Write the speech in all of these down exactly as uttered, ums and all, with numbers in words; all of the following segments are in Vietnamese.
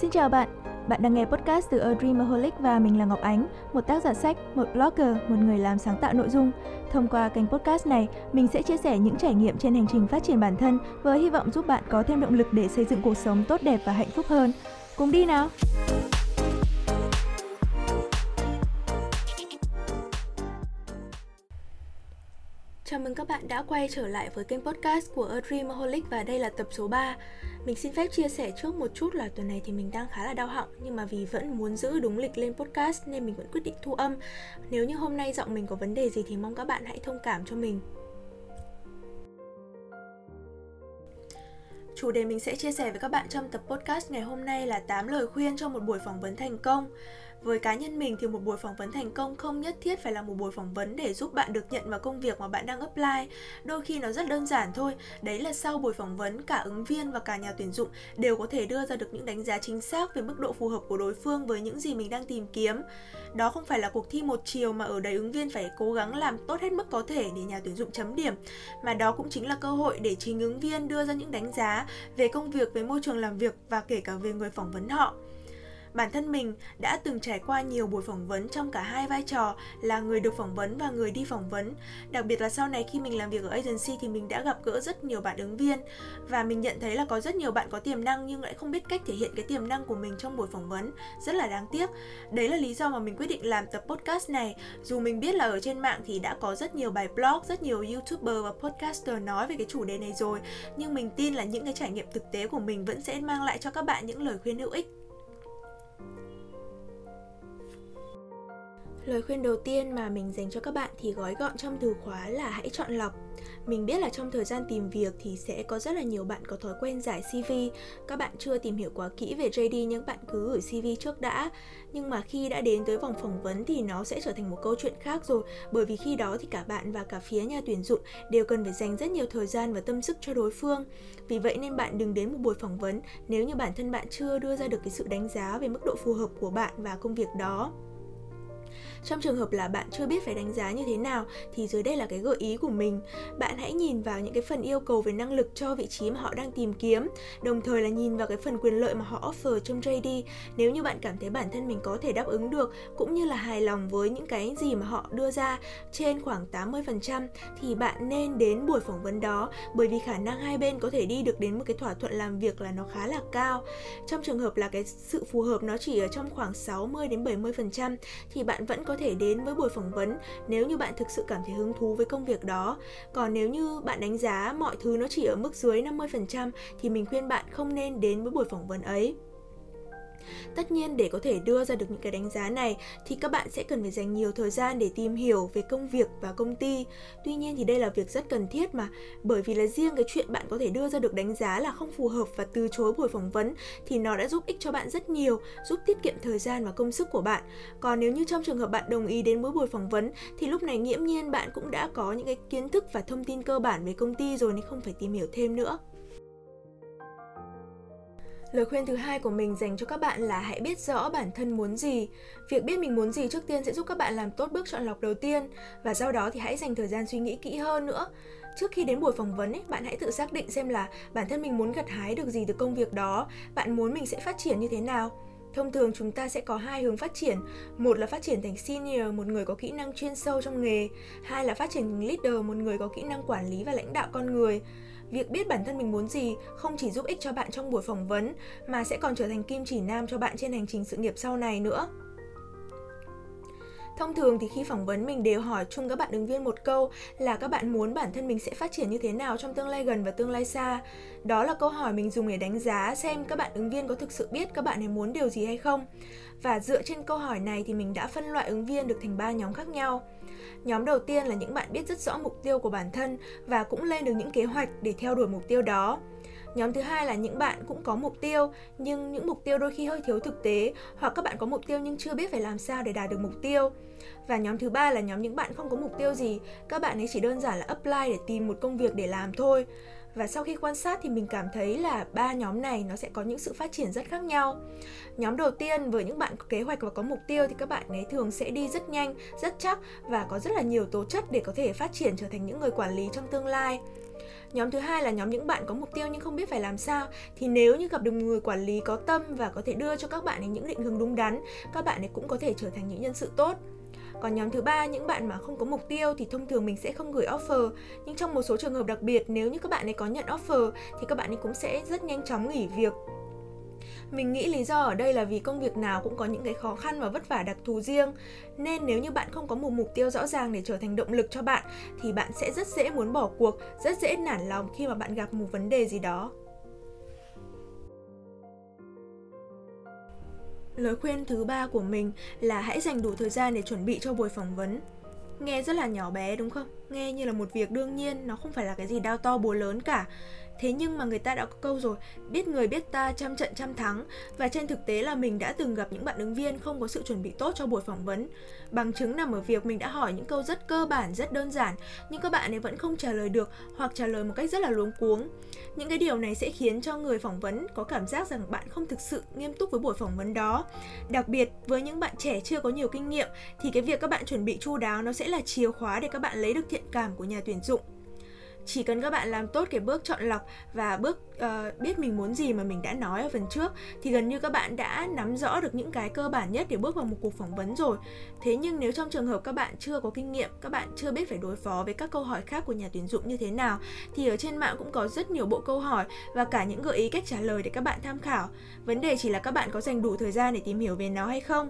Xin chào bạn, bạn đang nghe podcast từ A Dreamaholic và mình là Ngọc Ánh, một tác giả sách, một blogger, một người làm sáng tạo nội dung. Thông qua kênh podcast này, mình sẽ chia sẻ những trải nghiệm trên hành trình phát triển bản thân với hy vọng giúp bạn có thêm động lực để xây dựng cuộc sống tốt đẹp và hạnh phúc hơn. Cùng đi nào! Chào mừng các bạn đã quay trở lại với kênh podcast của A Dreamaholic và đây là tập số ba. Mình xin phép chia sẻ trước một chút là tuần này thì mình đang khá là đau họng, nhưng mà vì vẫn muốn giữ đúng lịch lên podcast nên mình vẫn quyết định thu âm. Nếu như hôm nay giọng mình có vấn đề gì thì mong các bạn hãy thông cảm cho mình. Chủ đề mình sẽ chia sẻ với các bạn trong tập podcast ngày hôm nay là tám lời khuyên cho một buổi phỏng vấn thành công. Với cá nhân mình thì một buổi phỏng vấn thành công không nhất thiết phải là một buổi phỏng vấn để giúp bạn được nhận vào công việc mà bạn đang apply. Đôi khi nó rất đơn giản thôi. Đấy là sau buổi phỏng vấn, cả ứng viên và cả nhà tuyển dụng đều có thể đưa ra được những đánh giá chính xác về mức độ phù hợp của đối phương với những gì mình đang tìm kiếm. Đó không phải là cuộc thi một chiều mà ở đấy ứng viên phải cố gắng làm tốt hết mức có thể để nhà tuyển dụng chấm điểm. Mà đó cũng chính là cơ hội để chính ứng viên đưa ra những đánh giá về công việc, về môi trường làm việc và kể cả về người phỏng vấn họ. Bản thân mình đã từng trải qua nhiều buổi phỏng vấn trong cả hai vai trò là người được phỏng vấn và người đi phỏng vấn. Đặc biệt là sau này khi mình làm việc ở agency thì mình đã gặp gỡ rất nhiều bạn ứng viên. Và mình nhận thấy là có rất nhiều bạn có tiềm năng nhưng lại không biết cách thể hiện cái tiềm năng của mình trong buổi phỏng vấn. Rất là đáng tiếc. Đấy là lý do mà mình quyết định làm tập podcast này. Dù mình biết là ở trên mạng thì đã có rất nhiều bài blog, rất nhiều youtuber và podcaster nói về cái chủ đề này rồi. Nhưng mình tin là những cái trải nghiệm thực tế của mình vẫn sẽ mang lại cho các bạn những lời khuyên hữu ích. Lời khuyên đầu tiên mà mình dành cho các bạn thì gói gọn trong từ khóa là hãy chọn lọc. Mình biết là trong thời gian tìm việc thì sẽ có rất là nhiều bạn có thói quen giải xê vê. Các bạn chưa tìm hiểu quá kỹ về J D nhưng bạn cứ gửi xê vê trước đã. Nhưng mà khi đã đến tới vòng phỏng vấn thì nó sẽ trở thành một câu chuyện khác rồi. Bởi vì khi đó thì cả bạn và cả phía nhà tuyển dụng đều cần phải dành rất nhiều thời gian và tâm sức cho đối phương. Vì vậy nên bạn đừng đến một buổi phỏng vấn nếu như bản thân bạn chưa đưa ra được cái sự đánh giá về mức độ phù hợp của bạn và công việc đó. Trong trường hợp là bạn chưa biết phải đánh giá như thế nào thì dưới đây là cái gợi ý của mình. Bạn hãy nhìn vào những cái phần yêu cầu về năng lực cho vị trí mà họ đang tìm kiếm, đồng thời là nhìn vào cái phần quyền lợi mà họ offer trong J D. Nếu như bạn cảm thấy bản thân mình có thể đáp ứng được cũng như là hài lòng với những cái gì mà họ đưa ra trên khoảng tám mươi phần trăm thì bạn nên đến buổi phỏng vấn đó, bởi vì khả năng hai bên có thể đi được đến một cái thỏa thuận làm việc là nó khá là cao. Trong trường hợp là cái sự phù hợp nó chỉ ở trong khoảng sáu mươi đến bảy mươi phần trăm thì bạn vẫn có thể đến với buổi phỏng vấn nếu như bạn thực sự cảm thấy hứng thú với công việc đó. Còn nếu như bạn đánh giá mọi thứ nó chỉ ở mức dưới năm mươi phần trăm thì mình khuyên bạn không nên đến với buổi phỏng vấn ấy. Tất nhiên để có thể đưa ra được những cái đánh giá này thì các bạn sẽ cần phải dành nhiều thời gian để tìm hiểu về công việc và công ty. Tuy nhiên thì đây là việc rất cần thiết mà, bởi vì là riêng cái chuyện bạn có thể đưa ra được đánh giá là không phù hợp và từ chối buổi phỏng vấn thì nó đã giúp ích cho bạn rất nhiều, giúp tiết kiệm thời gian và công sức của bạn. Còn nếu như trong trường hợp bạn đồng ý đến mỗi buổi phỏng vấn thì lúc này nghiễm nhiên bạn cũng đã có những cái kiến thức và thông tin cơ bản về công ty rồi nên không phải tìm hiểu thêm nữa. Lời khuyên thứ hai của mình dành cho các bạn là hãy biết rõ bản thân muốn gì. Việc biết mình muốn gì trước tiên sẽ giúp các bạn làm tốt bước chọn lọc đầu tiên, và sau đó thì hãy dành thời gian suy nghĩ kỹ hơn nữa. Trước khi đến buổi phỏng vấn ấy, bạn hãy tự xác định xem là bản thân mình muốn gặt hái được gì từ công việc đó, bạn muốn mình sẽ phát triển như thế nào. Thông thường chúng ta sẽ có hai hướng phát triển. Một là phát triển thành senior, một người có kỹ năng chuyên sâu trong nghề. Hai là phát triển thành leader, một người có kỹ năng quản lý và lãnh đạo con người. Việc biết bản thân mình muốn gì không chỉ giúp ích cho bạn trong buổi phỏng vấn mà sẽ còn trở thành kim chỉ nam cho bạn trên hành trình sự nghiệp sau này nữa. Thông thường thì khi phỏng vấn mình đều hỏi chung các bạn ứng viên một câu là các bạn muốn bản thân mình sẽ phát triển như thế nào trong tương lai gần và tương lai xa. Đó là câu hỏi mình dùng để đánh giá xem các bạn ứng viên có thực sự biết các bạn ấy muốn điều gì hay không. Và dựa trên câu hỏi này thì mình đã phân loại ứng viên được thành ba nhóm khác nhau. Nhóm đầu tiên là những bạn biết rất rõ mục tiêu của bản thân và cũng lên được những kế hoạch để theo đuổi mục tiêu đó. Nhóm thứ hai là những bạn cũng có mục tiêu nhưng những mục tiêu đôi khi hơi thiếu thực tế, hoặc các bạn có mục tiêu nhưng chưa biết phải làm sao để đạt được mục tiêu. Và nhóm thứ ba là nhóm những bạn không có mục tiêu gì, các bạn ấy chỉ đơn giản là apply để tìm một công việc để làm thôi. Và sau khi quan sát thì mình cảm thấy là ba nhóm này nó sẽ có những sự phát triển rất khác nhau. Nhóm đầu tiên với những bạn có kế hoạch và có mục tiêu thì các bạn ấy thường sẽ đi rất nhanh, rất chắc và có rất là nhiều tố chất để có thể phát triển trở thành những người quản lý trong tương lai. Nhóm thứ hai là nhóm những bạn có mục tiêu nhưng không biết phải làm sao. Thì nếu như gặp được người quản lý có tâm và có thể đưa cho các bạn ấy những định hướng đúng đắn, các bạn ấy cũng có thể trở thành những nhân sự tốt. Còn nhóm thứ ba, những bạn mà không có mục tiêu thì thông thường mình sẽ không gửi offer. Nhưng trong một số trường hợp đặc biệt, nếu như các bạn ấy có nhận offer thì các bạn ấy cũng sẽ rất nhanh chóng nghỉ việc. Mình nghĩ lý do ở đây là vì công việc nào cũng có những cái khó khăn và vất vả đặc thù riêng. Nên nếu như bạn không có một mục tiêu rõ ràng để trở thành động lực cho bạn thì bạn sẽ rất dễ muốn bỏ cuộc, rất dễ nản lòng khi mà bạn gặp một vấn đề gì đó. Lời khuyên thứ ba của mình là hãy dành đủ thời gian để chuẩn bị cho buổi phỏng vấn. Nghe rất là nhỏ bé đúng không? Nghe như là một việc đương nhiên, nó không phải là cái gì đao to búa lớn cả. Thế nhưng mà người ta đã có câu rồi, biết người biết ta trăm trận trăm thắng. Và trên thực tế là mình đã từng gặp những bạn ứng viên không có sự chuẩn bị tốt cho buổi phỏng vấn. Bằng chứng nằm ở việc mình đã hỏi những câu rất cơ bản, rất đơn giản, nhưng các bạn ấy vẫn không trả lời được hoặc trả lời một cách rất là luống cuống. Những cái điều này sẽ khiến cho người phỏng vấn có cảm giác rằng bạn không thực sự nghiêm túc với buổi phỏng vấn đó. Đặc biệt với những bạn trẻ chưa có nhiều kinh nghiệm thì cái việc các bạn chuẩn bị chu đáo nó sẽ là chìa khóa để các bạn lấy được thiện cảm của nhà tuyển dụng. Chỉ cần các bạn làm tốt cái bước chọn lọc và bước uh, biết mình muốn gì mà mình đã nói ở phần trước thì gần như các bạn đã nắm rõ được những cái cơ bản nhất để bước vào một cuộc phỏng vấn rồi. Thế nhưng nếu trong trường hợp các bạn chưa có kinh nghiệm, các bạn chưa biết phải đối phó với các câu hỏi khác của nhà tuyển dụng như thế nào thì ở trên mạng cũng có rất nhiều bộ câu hỏi và cả những gợi ý cách trả lời để các bạn tham khảo. Vấn đề chỉ là các bạn có dành đủ thời gian để tìm hiểu về nó hay không.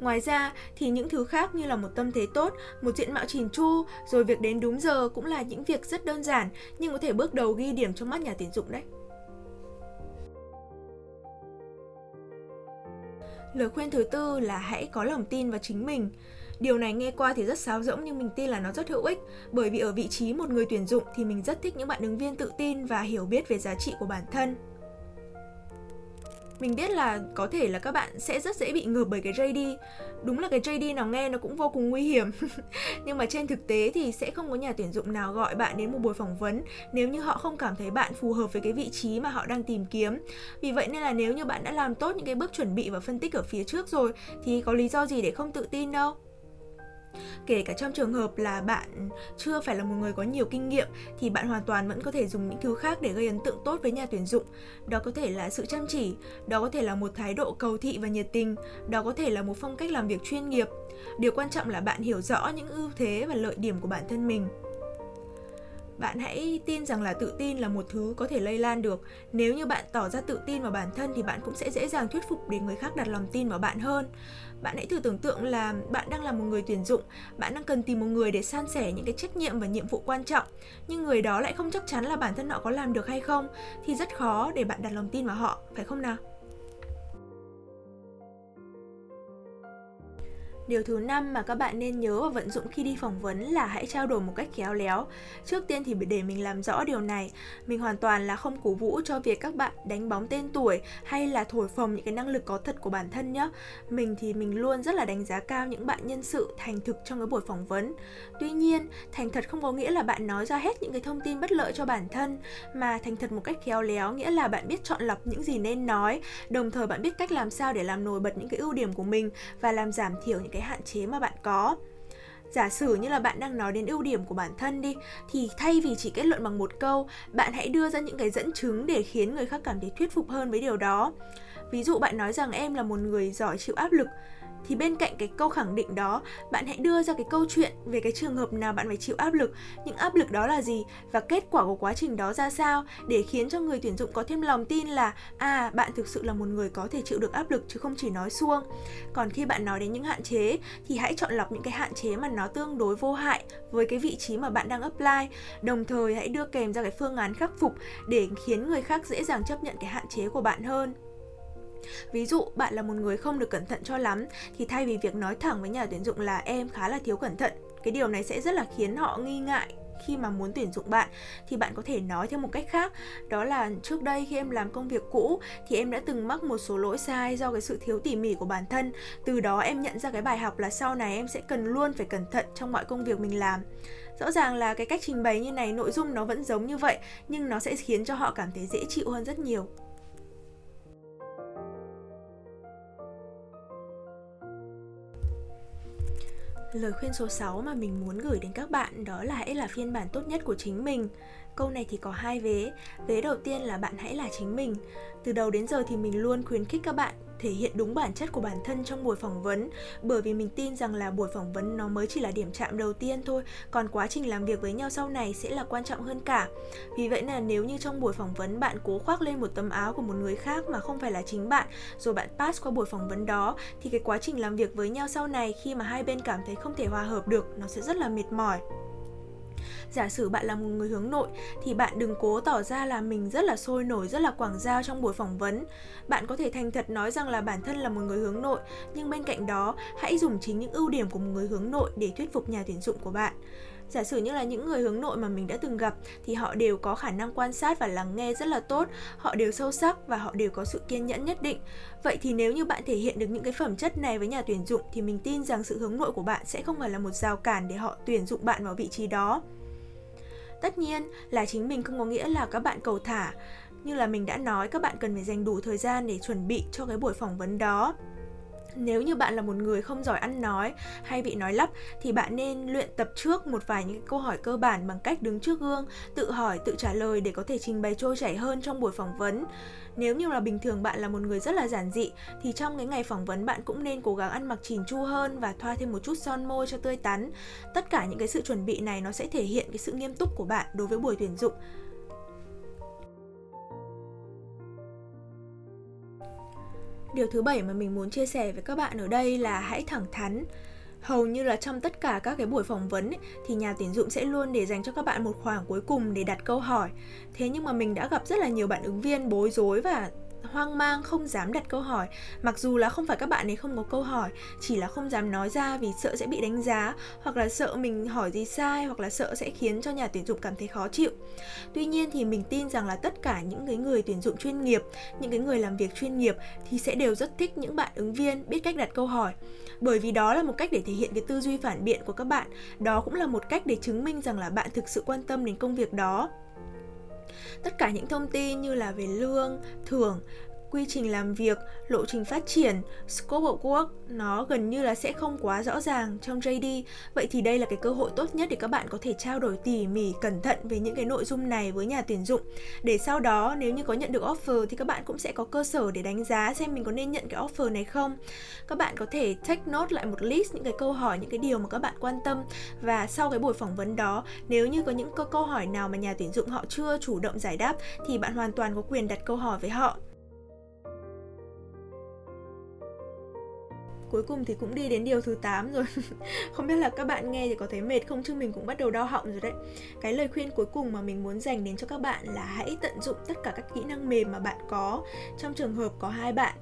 Ngoài ra thì những thứ khác như là một tâm thế tốt, một diện mạo chỉn chu, rồi việc đến đúng giờ cũng là những việc rất đơn giản nhưng có thể bước đầu ghi điểm trong mắt nhà tuyển dụng đấy. Lời khuyên thứ tư là hãy có lòng tin vào chính mình. Điều này nghe qua thì rất sáo rỗng nhưng mình tin là nó rất hữu ích, bởi vì ở vị trí một người tuyển dụng thì mình rất thích những bạn ứng viên tự tin và hiểu biết về giá trị của bản thân. Mình biết là có thể là các bạn sẽ rất dễ bị ngợp bởi cái J D. Đúng là cái J D nào nghe nó cũng vô cùng nguy hiểm. Nhưng mà trên thực tế thì sẽ không có nhà tuyển dụng nào gọi bạn đến một buổi phỏng vấn nếu như họ không cảm thấy bạn phù hợp với cái vị trí mà họ đang tìm kiếm. Vì vậy nên là nếu như bạn đã làm tốt những cái bước chuẩn bị và phân tích ở phía trước rồi thì có lý do gì để không tự tin đâu. Kể cả trong trường hợp là bạn chưa phải là một người có nhiều kinh nghiệm thì bạn hoàn toàn vẫn có thể dùng những thứ khác để gây ấn tượng tốt với nhà tuyển dụng. Đó có thể là sự chăm chỉ, đó có thể là một thái độ cầu thị và nhiệt tình, đó có thể là một phong cách làm việc chuyên nghiệp. Điều quan trọng là bạn hiểu rõ những ưu thế và lợi điểm của bản thân mình. Bạn hãy tin rằng là tự tin là một thứ có thể lây lan được. Nếu như bạn tỏ ra tự tin vào bản thân thì bạn cũng sẽ dễ dàng thuyết phục để người khác đặt lòng tin vào bạn hơn. Bạn hãy thử tưởng tượng là bạn đang là một người tuyển dụng, bạn đang cần tìm một người để san sẻ những cái trách nhiệm và nhiệm vụ quan trọng, nhưng người đó lại không chắc chắn là bản thân họ có làm được hay không thì rất khó để bạn đặt lòng tin vào họ, phải không nào? Điều thứ năm mà các bạn nên nhớ và vận dụng khi đi phỏng vấn là hãy trao đổi một cách khéo léo. Trước tiên thì để mình làm rõ điều này, mình hoàn toàn là không cổ vũ cho việc các bạn đánh bóng tên tuổi hay là thổi phồng những cái năng lực có thật của bản thân nhé. Mình thì mình luôn rất là đánh giá cao những bạn nhân sự thành thực trong cái buổi phỏng vấn. Tuy nhiên, thành thật không có nghĩa là bạn nói ra hết những cái thông tin bất lợi cho bản thân, mà thành thật một cách khéo léo nghĩa là bạn biết chọn lọc những gì nên nói, đồng thời bạn biết cách làm sao để làm nổi bật những cái ưu điểm của mình và làm giảm thiểu những cái hạn chế mà bạn có. Giả sử như là bạn đang nói đến ưu điểm của bản thân đi, thì thay vì chỉ kết luận bằng một câu, bạn hãy đưa ra những cái dẫn chứng để khiến người khác cảm thấy thuyết phục hơn với điều đó. Ví dụ bạn nói rằng em là một người giỏi chịu áp lực, thì bên cạnh cái câu khẳng định đó, bạn hãy đưa ra cái câu chuyện về cái trường hợp nào bạn phải chịu áp lực, những áp lực đó là gì và kết quả của quá trình đó ra sao để khiến cho người tuyển dụng có thêm lòng tin là à, bạn thực sự là một người có thể chịu được áp lực chứ không chỉ nói suông. Còn khi bạn nói đến những hạn chế thì hãy chọn lọc những cái hạn chế mà nó tương đối vô hại với cái vị trí mà bạn đang apply, đồng thời hãy đưa kèm ra cái phương án khắc phục để khiến người khác dễ dàng chấp nhận cái hạn chế của bạn hơn. Ví dụ bạn là một người không được cẩn thận cho lắm thì thay vì việc nói thẳng với nhà tuyển dụng là em khá là thiếu cẩn thận, cái điều này sẽ rất là khiến họ nghi ngại khi mà muốn tuyển dụng bạn, thì bạn có thể nói theo một cách khác, đó là trước đây khi em làm công việc cũ thì em đã từng mắc một số lỗi sai do cái sự thiếu tỉ mỉ của bản thân, từ đó em nhận ra cái bài học là sau này em sẽ cần luôn phải cẩn thận trong mọi công việc mình làm. Rõ ràng là cái cách trình bày như này, nội dung nó vẫn giống như vậy nhưng nó sẽ khiến cho họ cảm thấy dễ chịu hơn rất nhiều. Lời khuyên số sáu mà mình muốn gửi đến các bạn đó là hãy là phiên bản tốt nhất của chính mình. Câu này thì có hai vế. Vế đầu tiên là bạn hãy là chính mình. Từ đầu đến giờ thì mình luôn khuyến khích các bạn thể hiện đúng bản chất của bản thân trong buổi phỏng vấn, bởi vì mình tin rằng là buổi phỏng vấn nó mới chỉ là điểm chạm đầu tiên thôi, còn quá trình làm việc với nhau sau này sẽ là quan trọng hơn cả. Vì vậy là nếu như trong buổi phỏng vấn bạn cố khoác lên một tấm áo của một người khác mà không phải là chính bạn, rồi bạn pass qua buổi phỏng vấn đó, thì cái quá trình làm việc với nhau sau này khi mà hai bên cảm thấy không thể hòa hợp được, nó sẽ rất là mệt mỏi. Giả sử bạn là một người hướng nội thì bạn đừng cố tỏ ra là mình rất là sôi nổi, rất là quảng giao trong buổi phỏng vấn. Bạn có thể thành thật nói rằng là bản thân là một người hướng nội, nhưng bên cạnh đó hãy dùng chính những ưu điểm của một người hướng nội để thuyết phục nhà tuyển dụng của bạn. Giả sử như là những người hướng nội mà mình đã từng gặp thì họ đều có khả năng quan sát và lắng nghe rất là tốt, họ đều sâu sắc và họ đều có sự kiên nhẫn nhất định. Vậy thì nếu như bạn thể hiện được những cái phẩm chất này với nhà tuyển dụng thì mình tin rằng sự hướng nội của bạn sẽ không phải là một rào cản để họ tuyển dụng bạn vào vị trí đó. Tất nhiên là chính mình không có nghĩa là các bạn cầu thả. Như là mình đã nói, các bạn cần phải dành đủ thời gian để chuẩn bị cho cái buổi phỏng vấn đó. Nếu như bạn là một người không giỏi ăn nói hay bị nói lắp thì bạn nên luyện tập trước một vài những câu hỏi cơ bản bằng cách đứng trước gương, tự hỏi, tự trả lời để có thể trình bày trôi chảy hơn trong buổi phỏng vấn. Nếu như là bình thường bạn là một người rất là giản dị thì trong cái ngày phỏng vấn bạn cũng nên cố gắng ăn mặc chỉn chu hơn và thoa thêm một chút son môi cho tươi tắn. Tất cả những cái sự chuẩn bị này nó sẽ thể hiện cái sự nghiêm túc của bạn đối với buổi tuyển dụng. Điều thứ bảy mà mình muốn chia sẻ với các bạn ở đây là hãy thẳng thắn. Hầu như là trong tất cả các cái buổi phỏng vấn ấy, thì nhà tuyển dụng sẽ luôn để dành cho các bạn một khoảng cuối cùng để đặt câu hỏi. Thế nhưng mà mình đã gặp rất là nhiều bạn ứng viên bối rối và hoang mang, không dám đặt câu hỏi. Mặc dù là không phải các bạn ấy không có câu hỏi, chỉ là không dám nói ra vì sợ sẽ bị đánh giá, hoặc là sợ mình hỏi gì sai, hoặc là sợ sẽ khiến cho nhà tuyển dụng cảm thấy khó chịu. Tuy nhiên thì mình tin rằng là tất cả những cái người tuyển dụng chuyên nghiệp, những cái người làm việc chuyên nghiệp thì sẽ đều rất thích những bạn ứng viên biết cách đặt câu hỏi. Bởi vì đó là một cách để thể hiện cái tư duy phản biện của các bạn. Đó cũng là một cách để chứng minh rằng là bạn thực sự quan tâm đến công việc đó. Tất cả những thông tin như là về lương, thưởng, quy trình làm việc, lộ trình phát triển, scope of work, nó gần như là sẽ không quá rõ ràng trong J D. Vậy thì đây là cái cơ hội tốt nhất để các bạn có thể trao đổi tỉ mỉ, cẩn thận về những cái nội dung này với nhà tuyển dụng. Để sau đó nếu như có nhận được offer thì các bạn cũng sẽ có cơ sở để đánh giá xem mình có nên nhận cái offer này không. Các bạn có thể take note lại một list những cái câu hỏi, những cái điều mà các bạn quan tâm. Và sau cái buổi phỏng vấn đó, nếu như có những câu hỏi nào mà nhà tuyển dụng họ chưa chủ động giải đáp thì bạn hoàn toàn có quyền đặt câu hỏi với họ. Cuối cùng thì cũng đi đến điều thứ tám rồi. Không biết là các bạn nghe thì có thấy mệt không, chứ mình cũng bắt đầu đau họng rồi đấy. Cái lời khuyên cuối cùng mà mình muốn dành đến cho các bạn là hãy tận dụng tất cả các kỹ năng mềm mà bạn có. Trong trường hợp có hai bạn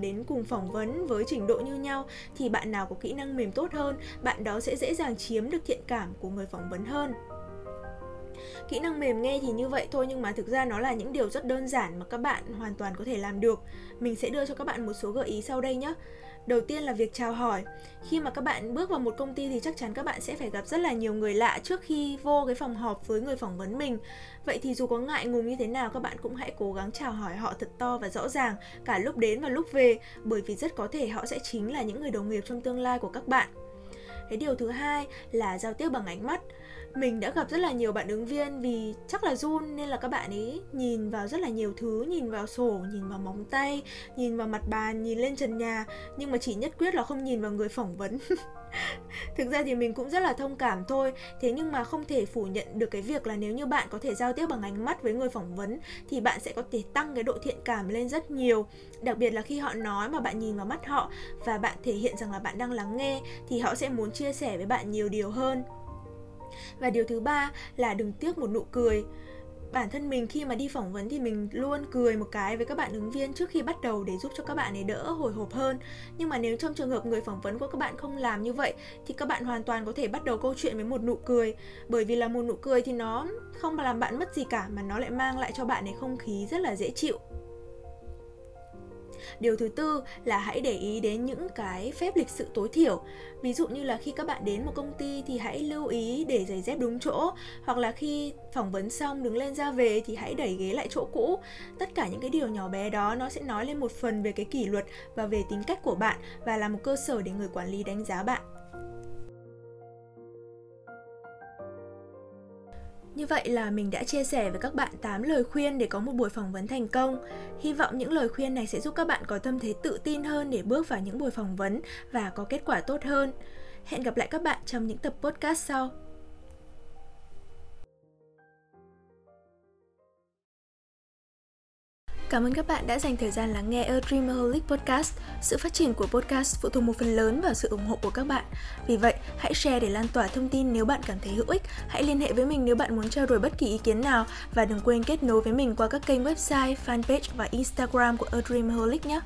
đến cùng phỏng vấn với trình độ như nhau thì bạn nào có kỹ năng mềm tốt hơn, bạn đó sẽ dễ dàng chiếm được thiện cảm của người phỏng vấn hơn. Kỹ năng mềm nghe thì như vậy thôi, nhưng mà thực ra nó là những điều rất đơn giản mà các bạn hoàn toàn có thể làm được. Mình sẽ đưa cho các bạn một số gợi ý sau đây nhé. Đầu tiên là việc chào hỏi. Khi mà các bạn bước vào một công ty thì chắc chắn các bạn sẽ phải gặp rất là nhiều người lạ trước khi vô cái phòng họp với người phỏng vấn mình. Vậy thì dù có ngại ngùng như thế nào, các bạn cũng hãy cố gắng chào hỏi họ thật to và rõ ràng cả lúc đến và lúc về, bởi vì rất có thể họ sẽ chính là những người đồng nghiệp trong tương lai của các bạn. Cái điều thứ hai là giao tiếp bằng ánh mắt. Mình đã gặp rất là nhiều bạn ứng viên vì chắc là run nên là các bạn ấy nhìn vào rất là nhiều thứ, nhìn vào sổ, nhìn vào móng tay, nhìn vào mặt bàn, nhìn lên trần nhà, nhưng mà chỉ nhất quyết là không nhìn vào người phỏng vấn. Thực ra thì mình cũng rất là thông cảm thôi, thế nhưng mà không thể phủ nhận được cái việc là nếu như bạn có thể giao tiếp bằng ánh mắt với người phỏng vấn thì bạn sẽ có thể tăng cái độ thiện cảm lên rất nhiều. Đặc biệt là khi họ nói mà bạn nhìn vào mắt họ và bạn thể hiện rằng là bạn đang lắng nghe thì họ sẽ muốn chia sẻ với bạn nhiều điều hơn. Và điều thứ ba là đừng tiếc một nụ cười. Bản thân mình khi mà đi phỏng vấn thì mình luôn cười một cái với các bạn ứng viên trước khi bắt đầu để giúp cho các bạn ấy đỡ hồi hộp hơn. Nhưng mà nếu trong trường hợp người phỏng vấn của các bạn không làm như vậy thì các bạn hoàn toàn có thể bắt đầu câu chuyện với một nụ cười. Bởi vì là một nụ cười thì nó không làm bạn mất gì cả, mà nó lại mang lại cho bạn ấy không khí rất là dễ chịu. Điều thứ tư là hãy để ý đến những cái phép lịch sự tối thiểu. Ví dụ như là khi các bạn đến một công ty thì hãy lưu ý để giày dép đúng chỗ, hoặc là khi phỏng vấn xong đứng lên ra về thì hãy đẩy ghế lại chỗ cũ. Tất cả những cái điều nhỏ bé đó nó sẽ nói lên một phần về cái kỷ luật và về tính cách của bạn, và là một cơ sở để người quản lý đánh giá bạn. Như vậy là mình đã chia sẻ với các bạn tám lời khuyên để có một buổi phỏng vấn thành công. Hy vọng những lời khuyên này sẽ giúp các bạn có tâm thế tự tin hơn để bước vào những buổi phỏng vấn và có kết quả tốt hơn. Hẹn gặp lại các bạn trong những tập podcast sau. Cảm ơn các bạn đã dành thời gian lắng nghe A Dreamaholic Podcast. Sự phát triển của podcast phụ thuộc một phần lớn vào sự ủng hộ của các bạn. Vì vậy, hãy share để lan tỏa thông tin nếu bạn cảm thấy hữu ích. Hãy liên hệ với mình nếu bạn muốn trao đổi bất kỳ ý kiến nào. Và đừng quên kết nối với mình qua các kênh website, fanpage và Instagram của A Dreamaholic nhé.